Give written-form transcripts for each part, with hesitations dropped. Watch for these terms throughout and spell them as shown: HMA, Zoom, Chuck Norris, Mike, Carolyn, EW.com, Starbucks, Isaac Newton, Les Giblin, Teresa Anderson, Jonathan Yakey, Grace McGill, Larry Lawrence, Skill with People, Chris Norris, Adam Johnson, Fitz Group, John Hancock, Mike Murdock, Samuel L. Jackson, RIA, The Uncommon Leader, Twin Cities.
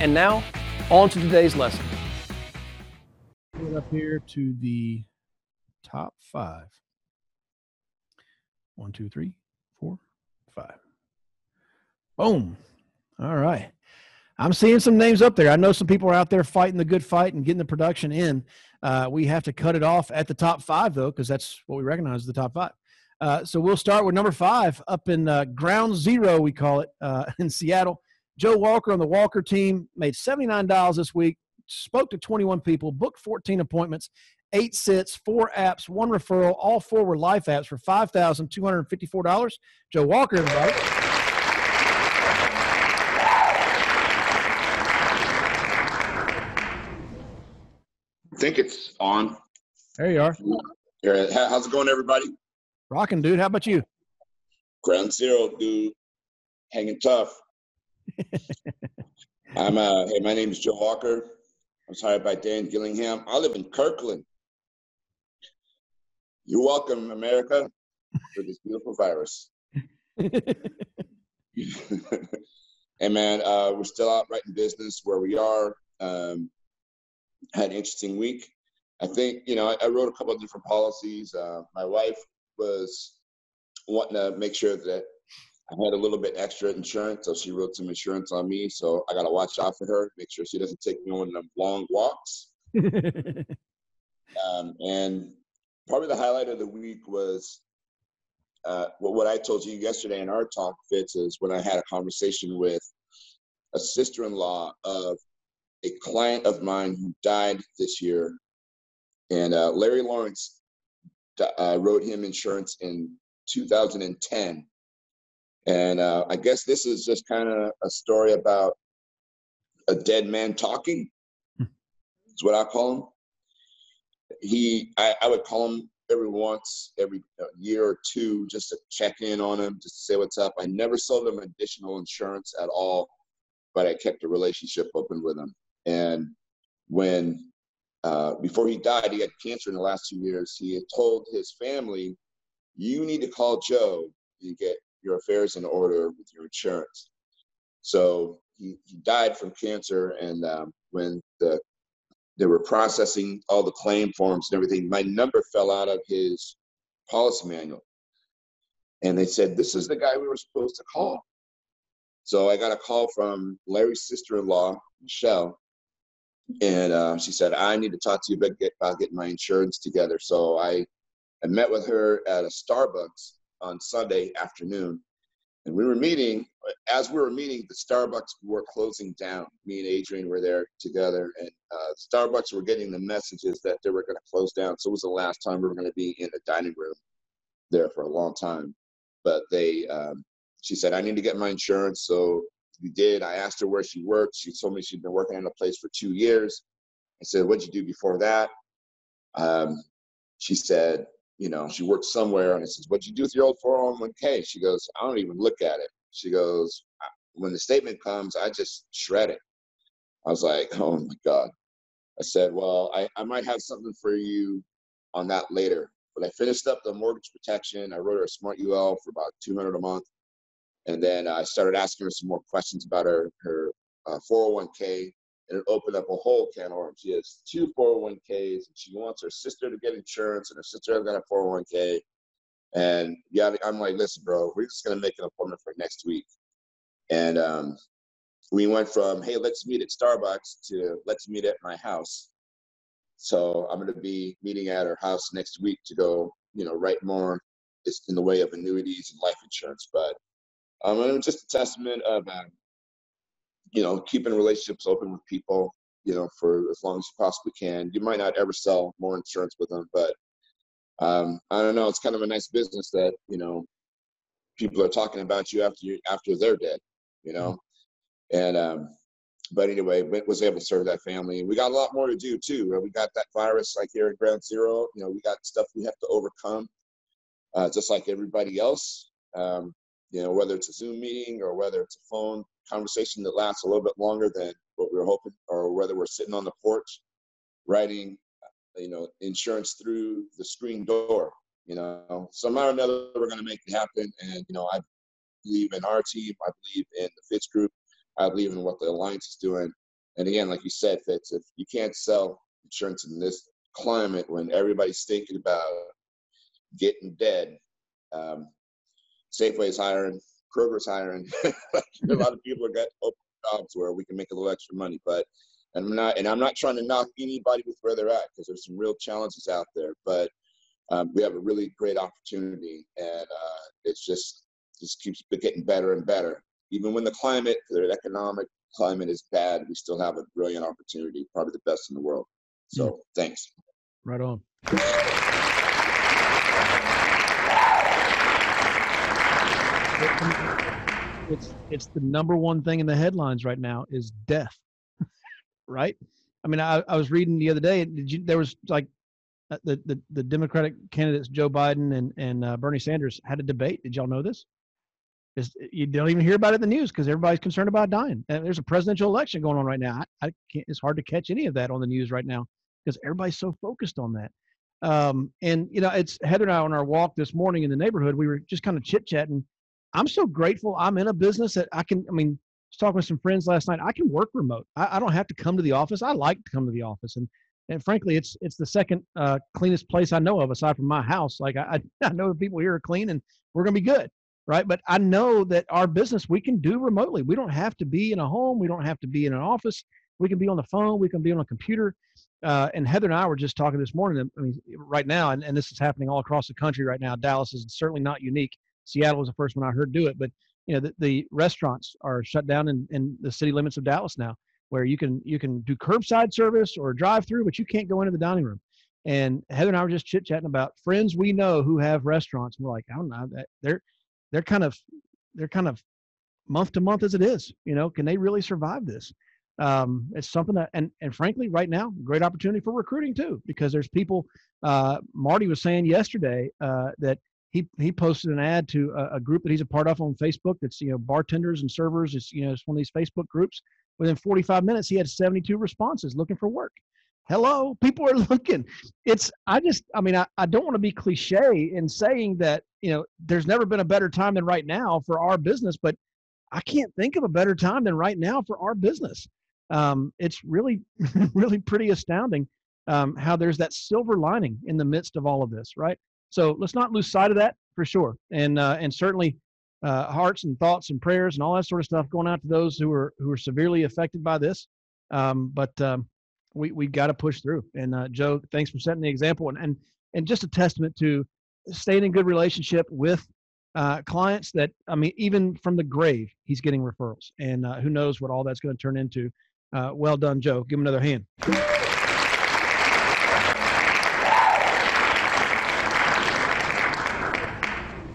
And now, on to today's lesson. Up here to the top five. 1, 2, 3, 4, 5. Boom. All right. I'm seeing some names up there. I know some people are out there fighting the good fight and getting the production in. We have to cut it off at the top five, though, because that's what we recognize as the top five. So we'll start with number five up in Ground Zero, we call it, in Seattle. Joe Walker on the Walker team made $79 this week, spoke to 21 people, booked 14 appointments, 8 sits, 4 apps, 1 referral. All 4 were life apps for $5,254. Joe Walker, everybody. I think it's on. There you are. How's it going, everybody? Rocking, dude. How about you? Ground Zero, dude. Hanging tough. Hey, my name is Joe Walker. I was hired by Dan Gillingham. I live in Kirkland. You're welcome, America, for this beautiful virus. Hey, man, we're still out right in business where we are. Had an interesting week. I think, you know, I wrote a couple of different policies. My wife was wanting to make sure that I had a little bit extra insurance, so she wrote some insurance on me. So I got to watch out for her, make sure she doesn't take me on them long walks. And probably the highlight of the week was what I told you yesterday in our talk, Fitz, is when I had a conversation with a sister-in-law of a client of mine who died this year. And Larry Lawrence, I wrote him insurance in 2010. And I guess this is just kind of a story about a dead man talking. Is what I call him. I would call him every year or two just to check in on him, just to say what's up. I never sold him additional insurance at all, but I kept the relationship open with him. And when before he died, he had cancer in the last 2 years. He had told his family, "You need to call Joe and get your affairs in order with your insurance." So he died from cancer, and when they were processing all the claim forms and everything, my number fell out of his policy manual. And they said, "This is the guy we were supposed to call." So I got a call from Larry's sister-in-law, Michelle, and she said, "I need to talk to you about getting my insurance together." So I met with her at a Starbucks on Sunday afternoon, and we were meeting. As we were meeting, the Starbucks were closing down. Me and Adrian were there together, and Starbucks were getting the messages that they were going to close down. So it was the last time we were going to be in the dining room there for a long time. But she said, "I need to get my insurance." So we did. I asked her where she worked. She told me she'd been working in a place for 2 years. I said, "What'd you do before that?" She said, you know, she worked somewhere, and I says, "What'd you do with your old 401k? She goes, "I don't even look at it." She goes, "When the statement comes, I just shred it." I was like, "Oh my God." I said, "Well, I might have something for you on that later." But I finished up the mortgage protection. I wrote her a smart UL for about $200 a month. And then I started asking her some more questions about her 401k. And it opened up a whole can of worms. She has 2 401ks, and she wants her sister to get insurance, and her sister has got a 401k. And yeah, I'm like, "Listen, bro, we're just going to make an appointment for next week." And we went from, "Hey, let's meet at Starbucks," to "Let's meet at my house." So I'm going to be meeting at her house next week to go, you know, write more in the way of annuities and life insurance. But I'm just a testament of you know, keeping relationships open with people, you know, for as long as you possibly can. You might not ever sell more insurance with them, but I don't know. It's kind of a nice business that, you know, people are talking about you after they're dead, you know. And But anyway, was able to serve that family. And we got a lot more to do too. We got that virus like here at Ground Zero. You know, we got stuff we have to overcome, just like everybody else. You know, whether it's a Zoom meeting or whether it's a phone conversation that lasts a little bit longer than what we were hoping, or whether we're sitting on the porch writing, you know, insurance through the screen door, you know. Somehow or another, we're going to make it happen. And, you know, I believe in our team. I believe in the Fitz Group. I believe in what the Alliance is doing. And again, like you said, Fitz, if you can't sell insurance in this climate when everybody's thinking about getting dead, Safeway's hiring, Kroger's hiring. A lot of people are got open jobs where we can make a little extra money. But I'm not trying to knock anybody with where they're at, because there's some real challenges out there. But we have a really great opportunity, and it's just keeps getting better and better. Even when the climate, the economic climate is bad, we still have a brilliant opportunity, probably the best in the world. So Thanks. Right on. It's the number one thing in the headlines right now is death, right? I mean, I was reading the other day, there was like the Democratic candidates, Joe Biden and Bernie Sanders, had a debate. Did y'all know this? You don't even hear about it in the news because everybody's concerned about dying. And there's a presidential election going on right now. I can't, it's hard to catch any of that on the news right now because everybody's so focused on that. And, you know, it's Heather and I on our walk this morning in the neighborhood, we were just kind of chit-chatting. I'm so grateful I'm in a business that I was talking with some friends last night. I can work remote. I don't have to come to the office. I like to come to the office. And frankly, it's the second cleanest place I know of aside from my house. Like I know the people here are clean and we're going to be good, right? But I know that our business we can do remotely. We don't have to be in a home. We don't have to be in an office. We can be on the phone. We can be on a computer. And Heather and I were just talking this morning. I mean, right now, and this is happening all across the country right now. Dallas is certainly not unique. Seattle was the first one I heard do it, but you know the restaurants are shut down in the city limits of Dallas now, where you can do curbside service or drive through, but you can't go into the dining room. And Heather and I were just chit chatting about friends we know who have restaurants. And we're like, I don't know, they're kind of month to month as it is. You know, can they really survive this? It's something that, and frankly, right now, great opportunity for recruiting too, because there's people. Marty was saying yesterday that. He posted an ad to a group that he's a part of on Facebook. That's, you know, bartenders and servers. It's, you know, it's one of these Facebook groups. Within 45 minutes, he had 72 responses looking for work. Hello, people are looking. I don't want to be cliche in saying that, you know, there's never been a better time than right now for our business, but I can't think of a better time than right now for our business. It's really, really pretty astounding how there's that silver lining in the midst of all of this, right? So let's not lose sight of that for sure. And certainly hearts and thoughts and prayers and all that sort of stuff going out to those who are severely affected by this. But we got to push through. And Joe, thanks for setting the example and just a testament to staying in good relationship with clients that, I mean, even from the grave, he's getting referrals, and who knows what all that's going to turn into. Well done, Joe. Give him another hand.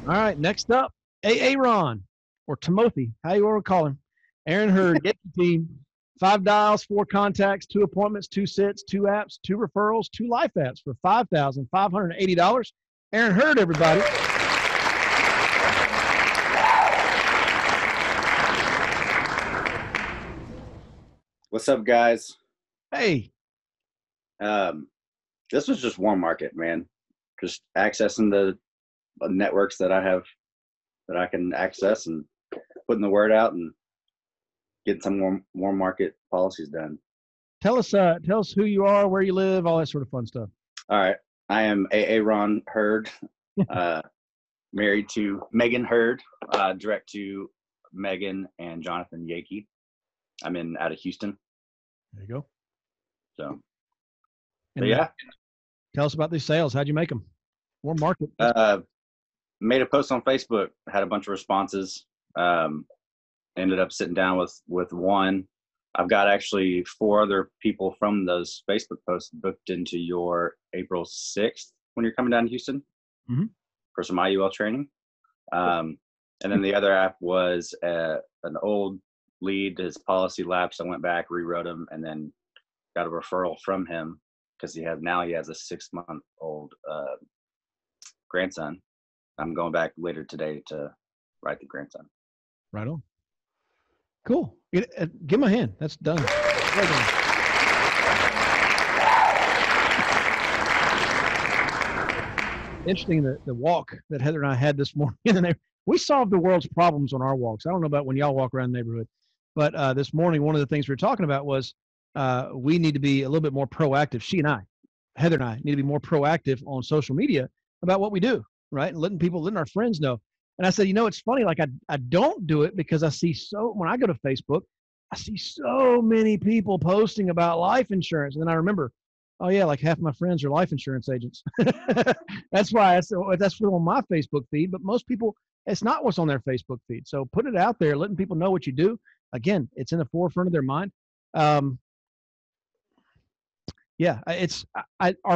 All right, next up, Aaron, or Timothy, how you want to call him, Aaron Hurd, get the team, 5 dials, 4 contacts, 2 appointments, 2 sits, 2 apps, 2 referrals, 2 life apps for $5,580. Aaron Hurd, everybody. What's up, guys? Hey. This was just one market, man. Just accessing the networks that I have that I can access and putting the word out and getting some more market policies done. Tell us who you are, where you live, all that sort of fun stuff. All right. I am Aaron Hurd, married to Megan Hurd, direct to Megan and Jonathan Yakey. I'm out of Houston. There you go. So, yeah. Tell us about these sales. How'd you make them? More market. Made a post on Facebook, had a bunch of responses, ended up sitting down with one. I've got actually 4 other people from those Facebook posts booked into your April 6th when you're coming down to Houston for some IUL training. And then the other app was an old lead, his policy lapsed. I went back, rewrote him, and then got a referral from him because he has a 6-month-old grandson. I'm going back later today to write the grandson. Right on. Cool. Give him a hand. That's done. Well done. Interesting the walk that Heather and I had this morning. We solved the world's problems on our walks. I don't know about when y'all walk around the neighborhood, but this morning, one of the things we were talking about was we need to be a little bit more proactive. Heather and I, need to be more proactive on social media about what we do, right? And letting our friends know. And I said, it's funny, like I don't do it because when I go to Facebook, I see so many people posting about life insurance. And then I remember, oh yeah, like half my friends are life insurance agents. That's why that's what's on my Facebook feed. But most people, it's not what's on their Facebook feed. So put it out there, letting people know what you do. Again, it's in the forefront of their mind. Our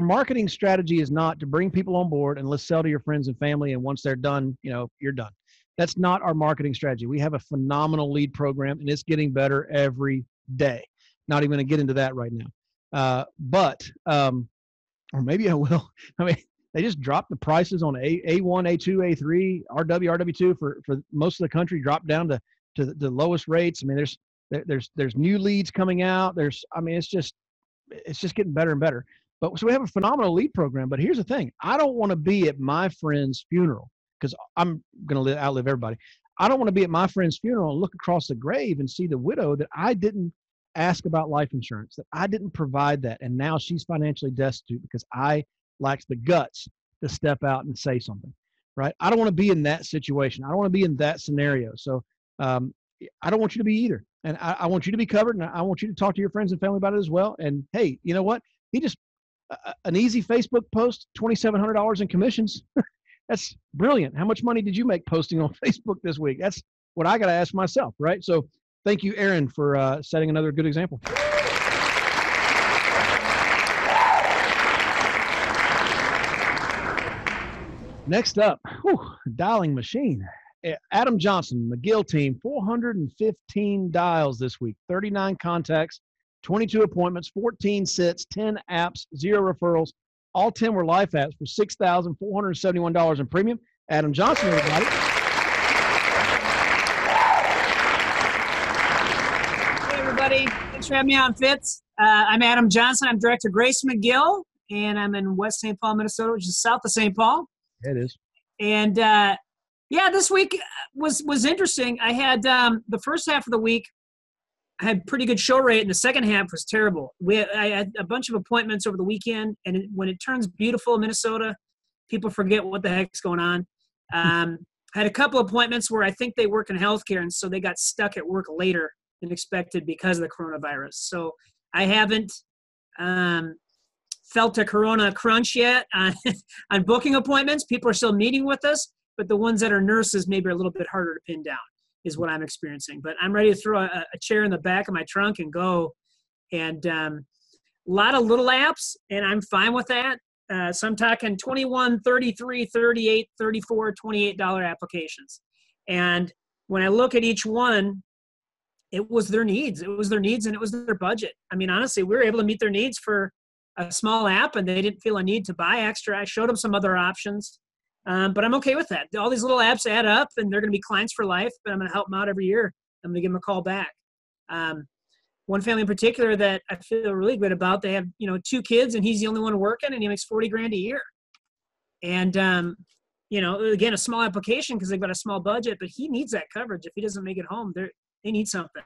marketing strategy is not to bring people on board and let's sell to your friends and family. And once they're done, you're done. That's not our marketing strategy. We have a phenomenal lead program, and it's getting better every day. Not even going to get into that right now. Or maybe I will. They just dropped the prices on A1, A2, A3, RW, RW2 for most of the country, dropped down to the lowest rates. There's new leads coming out. It's just getting better and better. But so we have a phenomenal lead program. But here's the thing: I don't want to be at my friend's funeral because I'm going to outlive everybody. I don't want to be at my friend's funeral and look across the grave and see the widow that I didn't ask about life insurance, that I didn't provide that, and now she's financially destitute because I lacked the guts to step out and say something, right? I don't want to be in that situation. I don't want to be in that scenario. So I don't want you to be either. And I want you to be covered, and I want you to talk to your friends and family about it as well. And hey, you know what? An easy Facebook post, $2,700 in commissions. That's brilliant. How much money did you make posting on Facebook this week? That's what I got to ask myself, right? So thank you, Aaron, for setting another good example. Next up, dialing machine. Adam Johnson, McGill team, 415 dials this week, 39 contacts, 22 appointments, 14 sits, 10 apps, 0 referrals. All 10 were life apps for $6,471 in premium. Adam Johnson, everybody. Thanks for having me on, Fitz. I'm Adam Johnson. I'm Director Grace McGill, and I'm in West St. Paul, Minnesota, which is south of St. Paul. It is. And, this week was interesting. I had the first half of the week, I had pretty good show rate, and the second half was terrible. I had a bunch of appointments over the weekend, and when it turns beautiful in Minnesota, people forget what the heck's going on. I had a couple appointments where I think they work in healthcare, and so they got stuck at work later than expected because of the coronavirus. So I haven't felt a corona crunch yet on booking appointments. People are still meeting with us, but the ones that are nurses maybe are a little bit harder to pin down is what I'm experiencing. But I'm ready to throw a chair in the back of my trunk and go. And a lot of little apps, and I'm fine with that. So I'm talking $21, $33, $38, $34, $28 applications. And when I look at each one, it was their needs. It was their needs, and it was their budget. Honestly, we were able to meet their needs for a small app, and they didn't feel a need to buy extra. I showed them some other options, but I'm okay with that. All these little apps add up, and they're going to be clients for life, but I'm going to help them out every year. I'm going to give them a call back. One family in particular that I feel really good about, they have 2 kids, and he's the only one working, and he makes $40,000 a year. And, again, a small application because they've got a small budget, but he needs that coverage. If he doesn't make it home, they need something.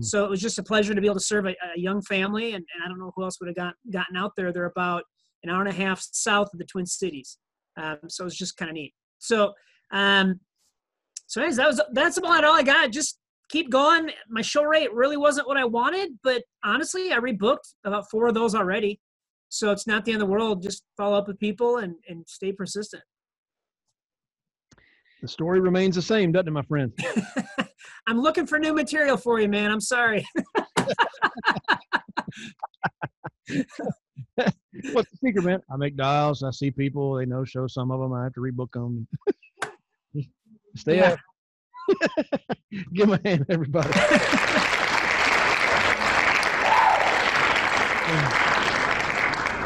So it was just a pleasure to be able to serve a young family. And I don't know who else would have gotten out there. They're about an hour and a half south of the Twin Cities. So it was just kind of neat. So, anyways, that's about all I got. Just keep going. My show rate really wasn't what I wanted, but honestly, I rebooked about 4 of those already. So it's not the end of the world. Just follow up with people and stay persistent. The story remains the same, doesn't it, my friend? I'm looking for new material for you, man. I'm sorry. What's the secret, man? I make dials. I see people. They no-show some of them. I have to rebook them. Stay up. Give him a hand, everybody.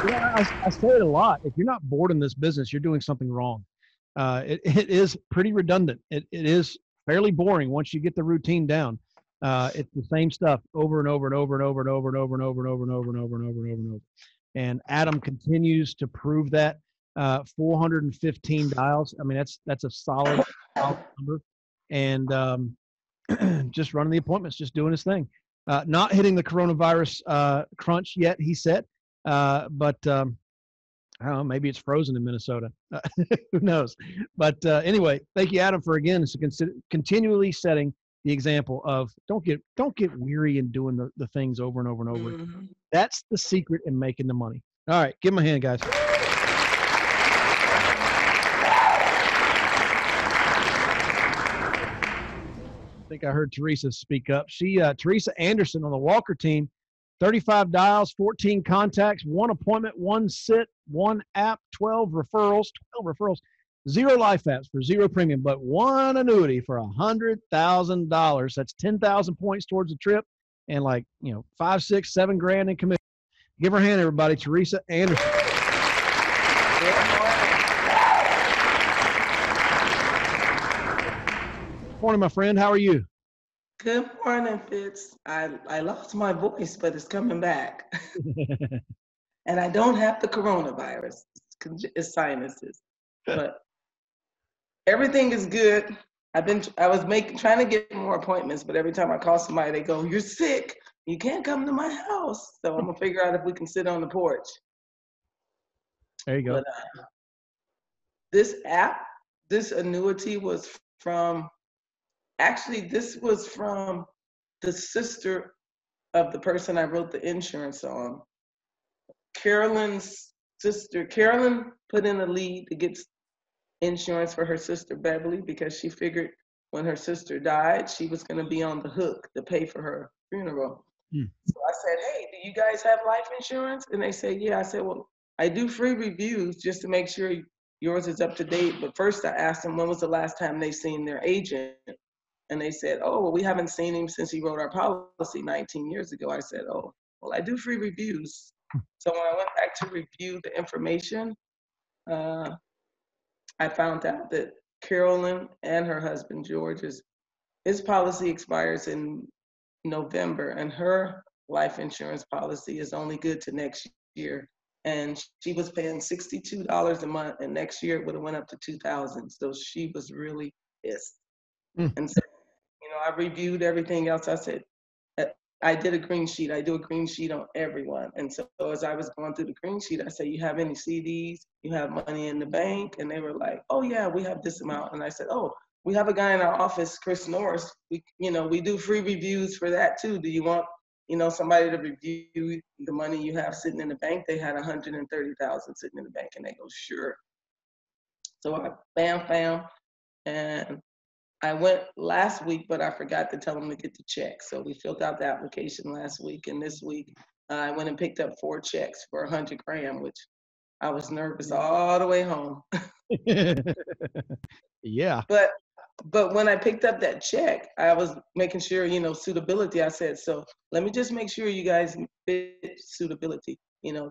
Yeah, I say it a lot. If you're not bored in this business, you're doing something wrong. It is pretty redundant. It is fairly boring once you get the routine down. It's the same stuff over and over and over and over and over and over and over and over and over and over and over and over and over. And Adam continues to prove that. 415 dials. I mean, that's a solid number. And just running the appointments, just doing his thing. Not hitting the coronavirus crunch yet, he said. But I don't know, maybe it's frozen in Minnesota. Who knows? But anyway, thank you, Adam, for again continually setting the example of don't get weary in doing the things over and over and over. Mm-hmm. That's the secret in making the money. All right, give him a hand, guys. I think I heard Teresa speak up. Teresa Anderson on the Walker team, 35 dials, 14 contacts, 1 appointment, 1 sit, 1 app, 12 referrals, 0 life apps for 0 premium, but 1 annuity for $100,000. That's 10,000 points towards the trip and like, you know, 5, 6, 7 grand in commission. Give her a hand, everybody. Teresa Anderson. Good morning, my friend. How are you? Good morning, Fitz. I lost my voice, but it's coming back. And I don't have the coronavirus. It's sinuses. But everything is good. I was trying to get more appointments, but every time I call somebody, they go, "You're sick. You can't come to my house." So I'm gonna figure out if we can sit on the porch. There you go. But, this annuity was from. Actually, this was from the sister of the person I wrote the insurance on. Carolyn's sister. Carolyn put in a lead to get insurance for her sister, Beverly, because she figured when her sister died, she was going to be on the hook to pay for her funeral. Hmm. So I said, "Hey, do you guys have life insurance?" And they said, "Yeah." I said, "Well, I do free reviews just to make sure yours is up to date. But first I asked them, when was the last time they seen their agent?" And they said, "Oh, well, we haven't seen him since he wrote our policy 19 years ago. I said, "Oh, well, I do free reviews." So when I went back to review the information, I found out that Carolyn and her husband, George, his policy expires in November, and her life insurance policy is only good to next year. And she was paying $62 a month, and next year it would have went up to $2,000. So she was really pissed. Mm. And so, I reviewed everything else. I said, I did a green sheet. I do a green sheet on everyone. And so as I was going through the green sheet, I said, "You have any CDs? You have money in the bank?" And they were like, "Oh yeah, we have this amount." And I said, "Oh, we have a guy in our office, Chris Norris. We do free reviews for that too. Do you want, somebody to review the money you have sitting in the bank?" They had 130,000 sitting in the bank, and they go, "Sure." So I bam, and I went last week, but I forgot to tell them to get the check. So we filled out the application last week, and this week I went and picked up 4 checks for $100,000, which I was nervous all the way home. Yeah. But when I picked up that check, I was making sure, suitability. I said, "So let me just make sure you guys fit suitability.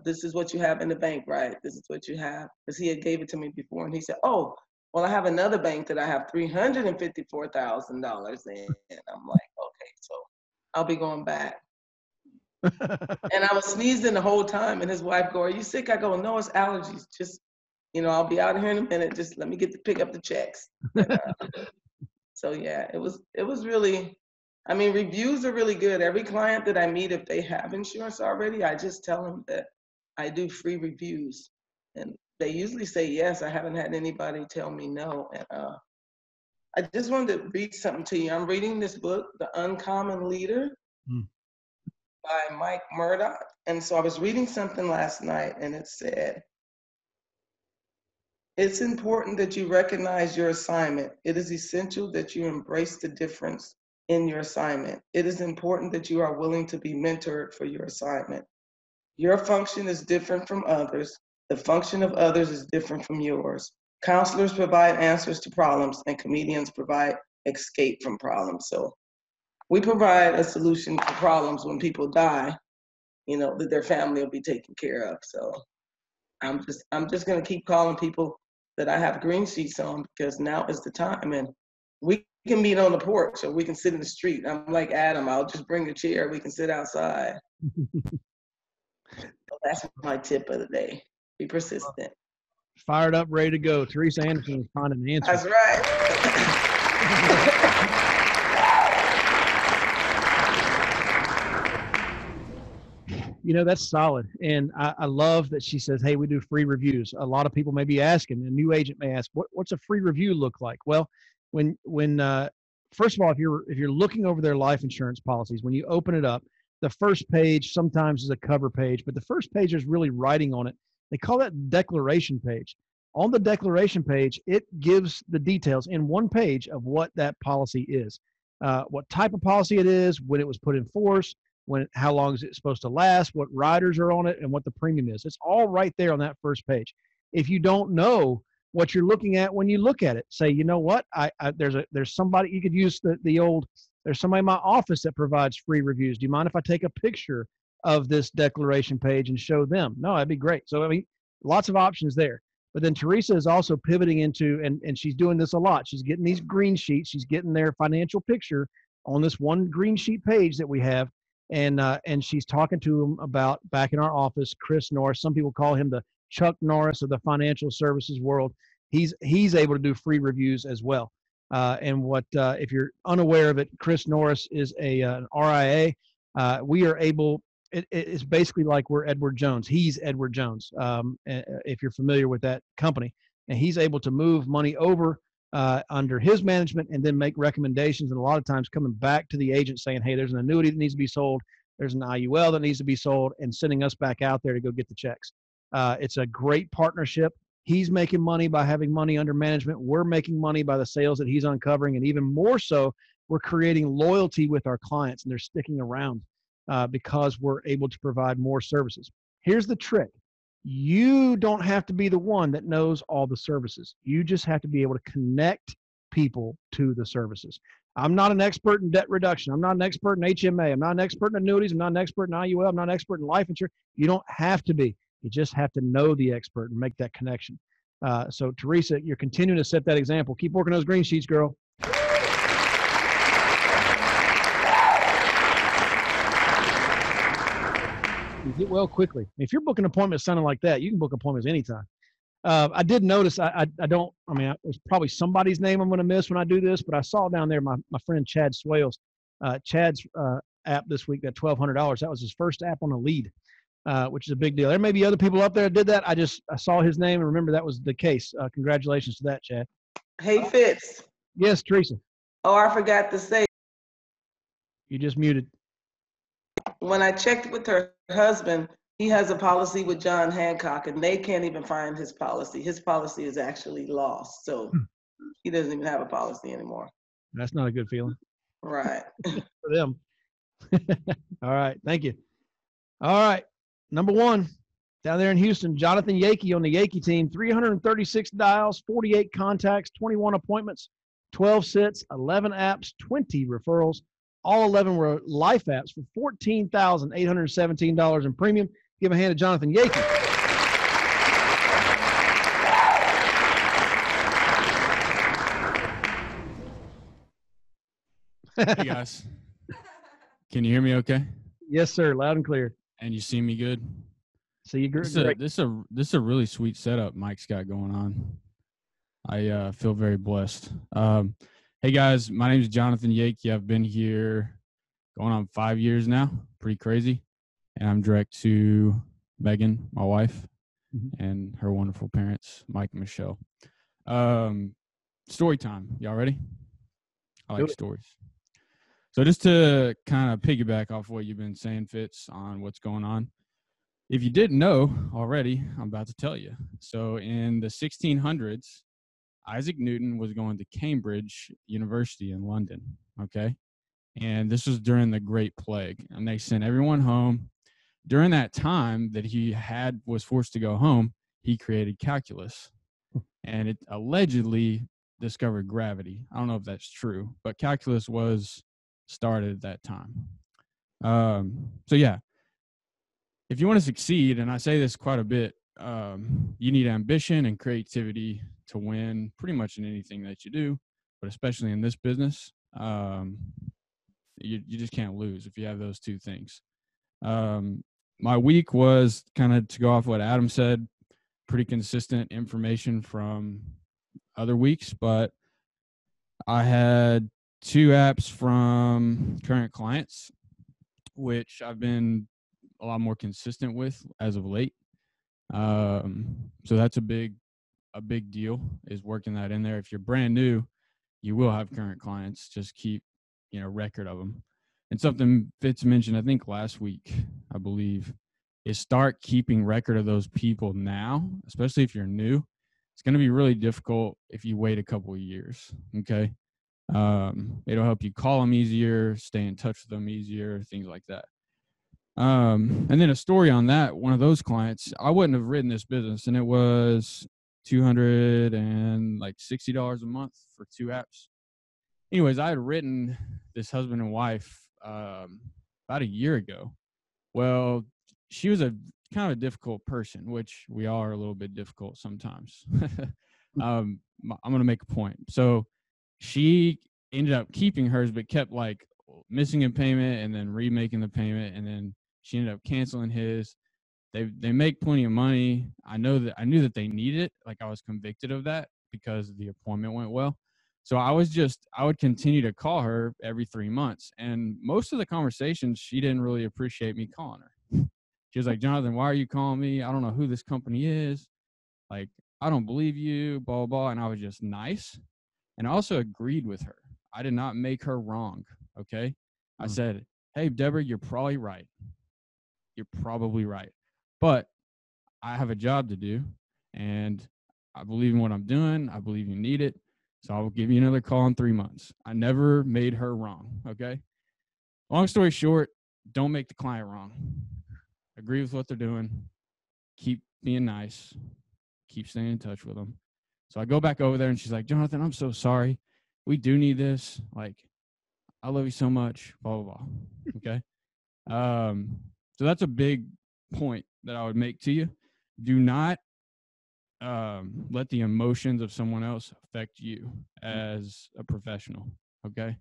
This is what you have in the bank, right? This is what you have." Because he had gave it to me before, and he said, "Oh, well, I have another bank that I have $354,000 in." And I'm like, "Okay, so I'll be going back." And I was sneezing the whole time. And his wife go, "Are you sick?" I go, "No, it's allergies. Just, I'll be out of here in a minute. Just let me get to pick up the checks." And, so yeah, it was really, reviews are really good. Every client that I meet, if they have insurance already, I just tell them that I do free reviews. And they usually say yes. I haven't had anybody tell me no. And I just wanted to read something to you. I'm reading this book, The Uncommon Leader, by Mike Murdock. And so I was reading something last night, and it said, "It's important that you recognize your assignment. It is essential that you embrace the difference in your assignment. It is important that you are willing to be mentored for your assignment. Your function is different from others. The function of others is different from yours. Counselors provide answers to problems, and comedians provide escape from problems. So we provide a solution to problems when people die, you know, that their family will be taken care of. So I'm just gonna keep calling people that I have green sheets on, because now is the time. And we can meet on the porch or we can sit in the street. I'm like Adam, I'll just bring a chair, we can sit outside. So that's my tip of the day. Be persistent. Fired up, ready to go. Teresa Anderson found an answer. That's right. You know, that's solid. And I love that she says, hey, we do free reviews. A lot of people may be asking, a new agent may ask, what's a free review look like? Well, when first of all, if you're looking over their life insurance policies, when you open it up, the first page sometimes is a cover page, but the first page is really writing on it. They call that declaration page. On the declaration page, it gives the details in one page of what that policy is, what type of policy it is, when it was put in force, how long is it supposed to last, what riders are on it, and what the premium is. It's all right there on that first page. If you don't know what you're looking at when you look at it, say, you know what, there's somebody, you could use the old, there's somebody in my office that provides free reviews. Do you mind if I take a picture of this declaration page and show them? No, that'd be great. So I mean, lots of options there. But then Teresa is also pivoting into, and she's doing this a lot, she's getting these green sheets, she's getting their financial picture on this one green sheet page that we have. And she's talking to them about, back in our office, Chris Norris. Some people call him the Chuck Norris of the financial services world. He's able to do free reviews as well. And what, if you're unaware of it, Chris Norris is an RIA. We are able, it's basically like we're Edward Jones. He's Edward Jones, if you're familiar with that company. And he's able to move money over under his management and then make recommendations. And a lot of times coming back to the agent saying, hey, there's an annuity that needs to be sold. There's an IUL that needs to be sold, and sending us back out there to go get the checks. It's a great partnership. He's making money by having money under management. We're making money by the sales that he's uncovering. And even more so, we're creating loyalty with our clients, and they're sticking around. Because we're able to provide more services. Here's the trick. You don't have to be the one that knows all the services. You just have to be able to connect people to the services. I'm not an expert in debt reduction. I'm not an expert in HMA. I'm not an expert in annuities. I'm not an expert in IUL. I'm not an expert in life insurance. You don't have to be. You just have to know the expert and make that connection. So Teresa, you're continuing to set that example. Keep working those green sheets, girl. Get well quickly. If you're booking appointments sounding like that, you can book appointments anytime. I did notice, it's probably somebody's name I'm going to miss when I do this, but I saw down there my friend Chad Swales, Chad's app this week, that $1,200. That was his first app on a lead, which is a big deal. There may be other people up there that did that. I saw his name and remember that was the case. Congratulations to that, Chad. Hey, Fitz. Yes, Teresa. Oh, I forgot to say. You just muted. When I checked with her husband, he has a policy with John Hancock, and they can't even find his policy. His policy is actually lost, so he doesn't even have a policy anymore. That's not a good feeling. Right. For them. All right. Thank you. All right. Number one, down there in Houston, Jonathan Yakey on the Yakey team, 336 dials, 48 contacts, 21 appointments, 12 sits, 11 apps, 20 referrals. All 11 were life apps for $14,817 in premium. Give a hand to Jonathan Yakey. Hey, guys. Can you hear me okay? Yes, sir. Loud and clear. And you see me good? See you good. This is a really sweet setup Mike's got going on. I feel very blessed. Hey guys, my name is Jonathan Yakey. I've been here going on 5 years now, pretty crazy. And I'm direct to Megan, my wife, and her wonderful parents, Mike and Michelle. Story time. Y'all ready? I like stories. So just to kind of piggyback off what you've been saying, Fitz, on what's going on. If you didn't know already, I'm about to tell you. So in the 1600s, Isaac Newton was going to Cambridge University in London, okay? And this was during the Great Plague. And they sent everyone home. During that time that he was forced to go home, he created calculus. And it allegedly discovered gravity. I don't know if that's true, but calculus was started at that time. So yeah, if you want to succeed, and I say this quite a bit, you need ambition and creativity to win pretty much in anything that you do, but especially in this business. You just can't lose if you have those two things. My week was kind of, to go off what Adam said, pretty consistent information from other weeks, but I had two apps from current clients, which I've been a lot more consistent with as of late. So that's a big deal, is working that in there. If you're brand new, you will have current clients. Just keep, record of them. And something Fitz mentioned, I think last week, I believe, is start keeping record of those people now, especially if you're new. It's going to be really difficult if you wait a couple of years. Okay. It'll help you call them easier, stay in touch with them easier, things like that. And then a story on that, one of those clients, I wouldn't have written this business, and it was $260 a month for two apps. Anyways, I had written this husband and wife about a year ago. Well, she was a kind of a difficult person, which we all are a little bit difficult sometimes. I'm going to make a point. So she ended up keeping hers, but kept missing a payment and then remaking the payment, and then she ended up canceling his. They make plenty of money. I knew that they needed it. I was convicted of that because the appointment went well. So I would continue to call her every 3 months. And most of the conversations, she didn't really appreciate me calling her. She was like, "Jonathan, why are you calling me? I don't know who this company is. I don't believe you, blah, blah." And I was just nice. And I also agreed with her. I did not make her wrong. Okay. I said, "Hey, Deborah, you're probably right. But I have a job to do, and I believe in what I'm doing. I believe you need it. So I'll give you another call in 3 months." I never made her wrong. Okay. Long story short, don't make the client wrong. Agree with what they're doing. Keep being nice. Keep staying in touch with them. So I go back over there, and she's like, "Jonathan, I'm so sorry. We do need this. I love you so much, blah, blah, blah." Okay. So that's a big point that I would make to you. Do not let the emotions of someone else affect you as a professional. Okay.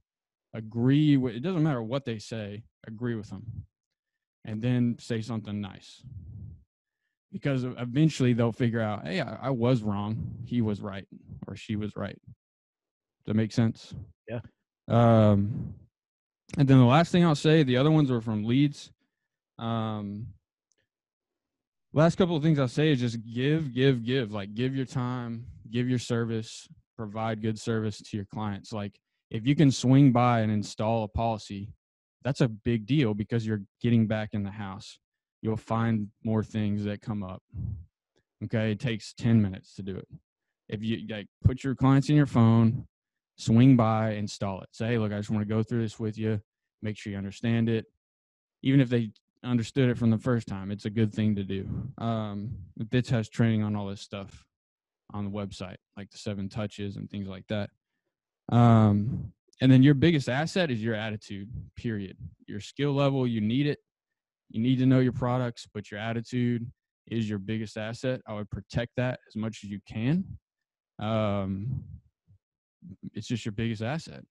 It doesn't matter what they say, agree with them, and then say something nice, because eventually they'll figure out, "Hey, I was wrong. He was right, or she was right." Does that make sense? Yeah. And then the last thing I'll say, the other ones are from leads. Last couple of things I'll say is just give, give your time, give your service, provide good service to your clients. If you can swing by and install a policy, that's a big deal, because you're getting back in the house. You'll find more things that come up. Okay. It takes 10 minutes to do it. If you put your clients in your phone, swing by, install it. Say, "Hey, look, I just want to go through this with you. Make sure you understand it." Even if they understood it from the first time, it's a good thing to do. Fitz has training on all this stuff on the website, the 7 touches and things like that. And then your biggest asset is your attitude, period. Your skill level, you need it. You need to know your products, but your attitude is your biggest asset. I would protect that as much as you can. It's just your biggest asset.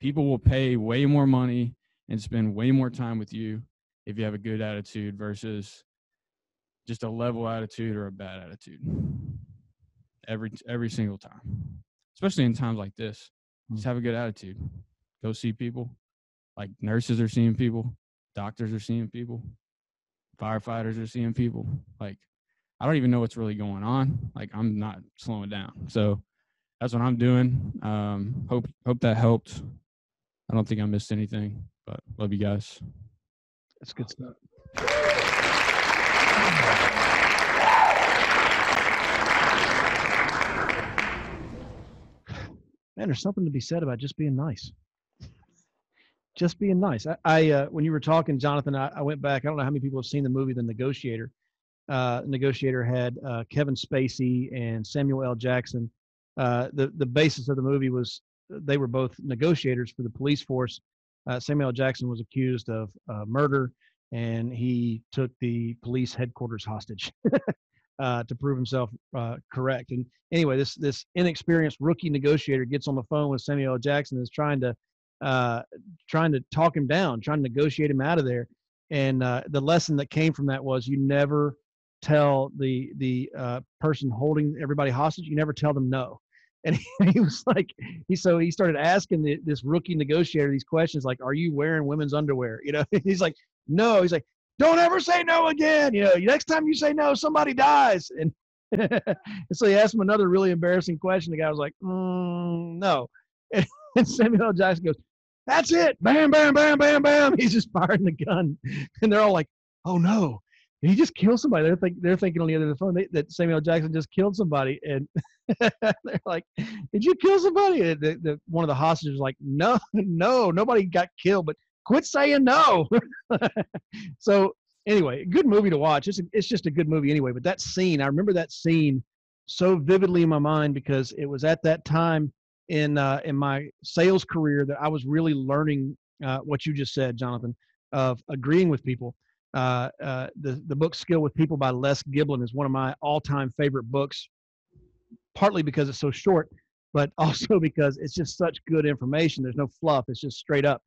People will pay way more money and spend way more time with you if you have a good attitude versus just a level attitude or a bad attitude every single time, especially in times like this. Just have a good attitude. Go see people. Nurses are seeing people, doctors are seeing people, firefighters are seeing people. I don't even know what's really going on. I'm not slowing down. So that's what I'm doing. Hope that helped. I don't think I missed anything, but love you guys. That's good stuff. Man, there's something to be said about just being nice. Just being nice. I when you were talking, Jonathan, I went back. I don't know how many people have seen the movie The Negotiator. Negotiator had Kevin Spacey and Samuel L. Jackson. the basis of the movie was they were both negotiators for the police force. Samuel L. Jackson was accused of murder, and he took the police headquarters hostage to prove himself correct. And anyway, this inexperienced rookie negotiator gets on the phone with Samuel L. Jackson and is trying to talk him down, trying to negotiate him out of there. And the lesson that came from that was you never tell the person holding everybody hostage, you never tell them no. And he was like, so he started asking this rookie negotiator these questions, like, "Are you wearing women's underwear?" You know, he's like, "No." He's like, "Don't ever say no again. You know, next time you say no, somebody dies." And, and so he asked him another really embarrassing question. The guy was like, "No." And Samuel L. Jackson goes, "That's it. Bam, bam, bam, bam, bam." He's just firing the gun, and they're all like, "Oh no! Did he just kill somebody?" They're thinking on the other end of the phone that Samuel L. Jackson just killed somebody, and they're like, "Did you kill somebody?" And one of the hostages was like, "No, nobody got killed, but quit saying no." So anyway, good movie to watch. It's just a good movie anyway. But that scene, I remember that scene so vividly in my mind because it was at that time in my sales career that I was really learning what you just said, Jonathan, of agreeing with people. The book Skill with People by Les Giblin is one of my all-time favorite books, partly because it's so short, but also because it's just such good information. There's no fluff. It's just straight up.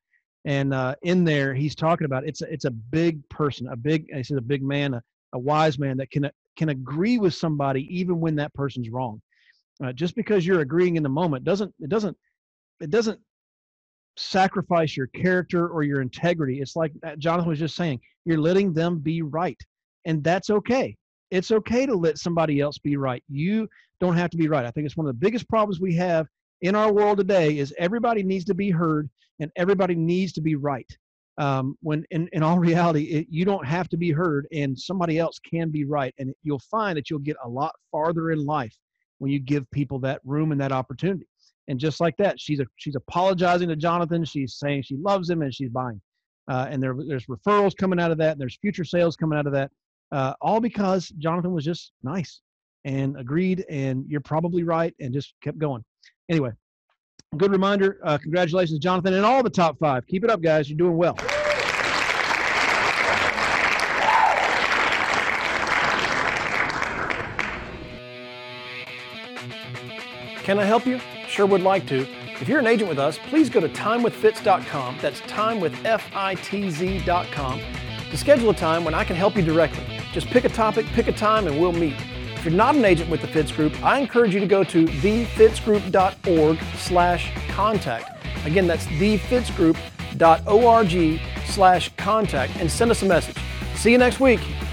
And in there, he's talking about it's a big person, he says a big man, a wise man that can agree with somebody even when that person's wrong. Just because you're agreeing in the moment doesn't sacrifice your character or your integrity. It's like Jonathan was just saying, you're letting them be right, and that's okay. It's okay to let somebody else be right. You don't have to be right. I think it's one of the biggest problems we have in our world today is everybody needs to be heard and everybody needs to be right. When in all reality, you don't have to be heard, and somebody else can be right, and you'll find that you'll get a lot farther in life when you give people that room and that opportunity. And just like that, she's apologizing to Jonathan. She's saying she loves him and she's buying. And there's referrals coming out of that. And there's future sales coming out of that. All because Jonathan was just nice and agreed. And you're probably right, and just kept going. Anyway, good reminder. Congratulations, Jonathan, and all the top five. Keep it up, guys. You're doing well. Can I help you? Sure would like to. If you're an agent with us, please go to timewithfitz.com. That's timewithfitz.com to schedule a time when I can help you directly. Just pick a topic, pick a time, and we'll meet. If you're not an agent with the Fitz Group, I encourage you to go to thefitzgroup.org/contact. Again, that's thefitzgroup.org/contact, and send us a message. See you next week.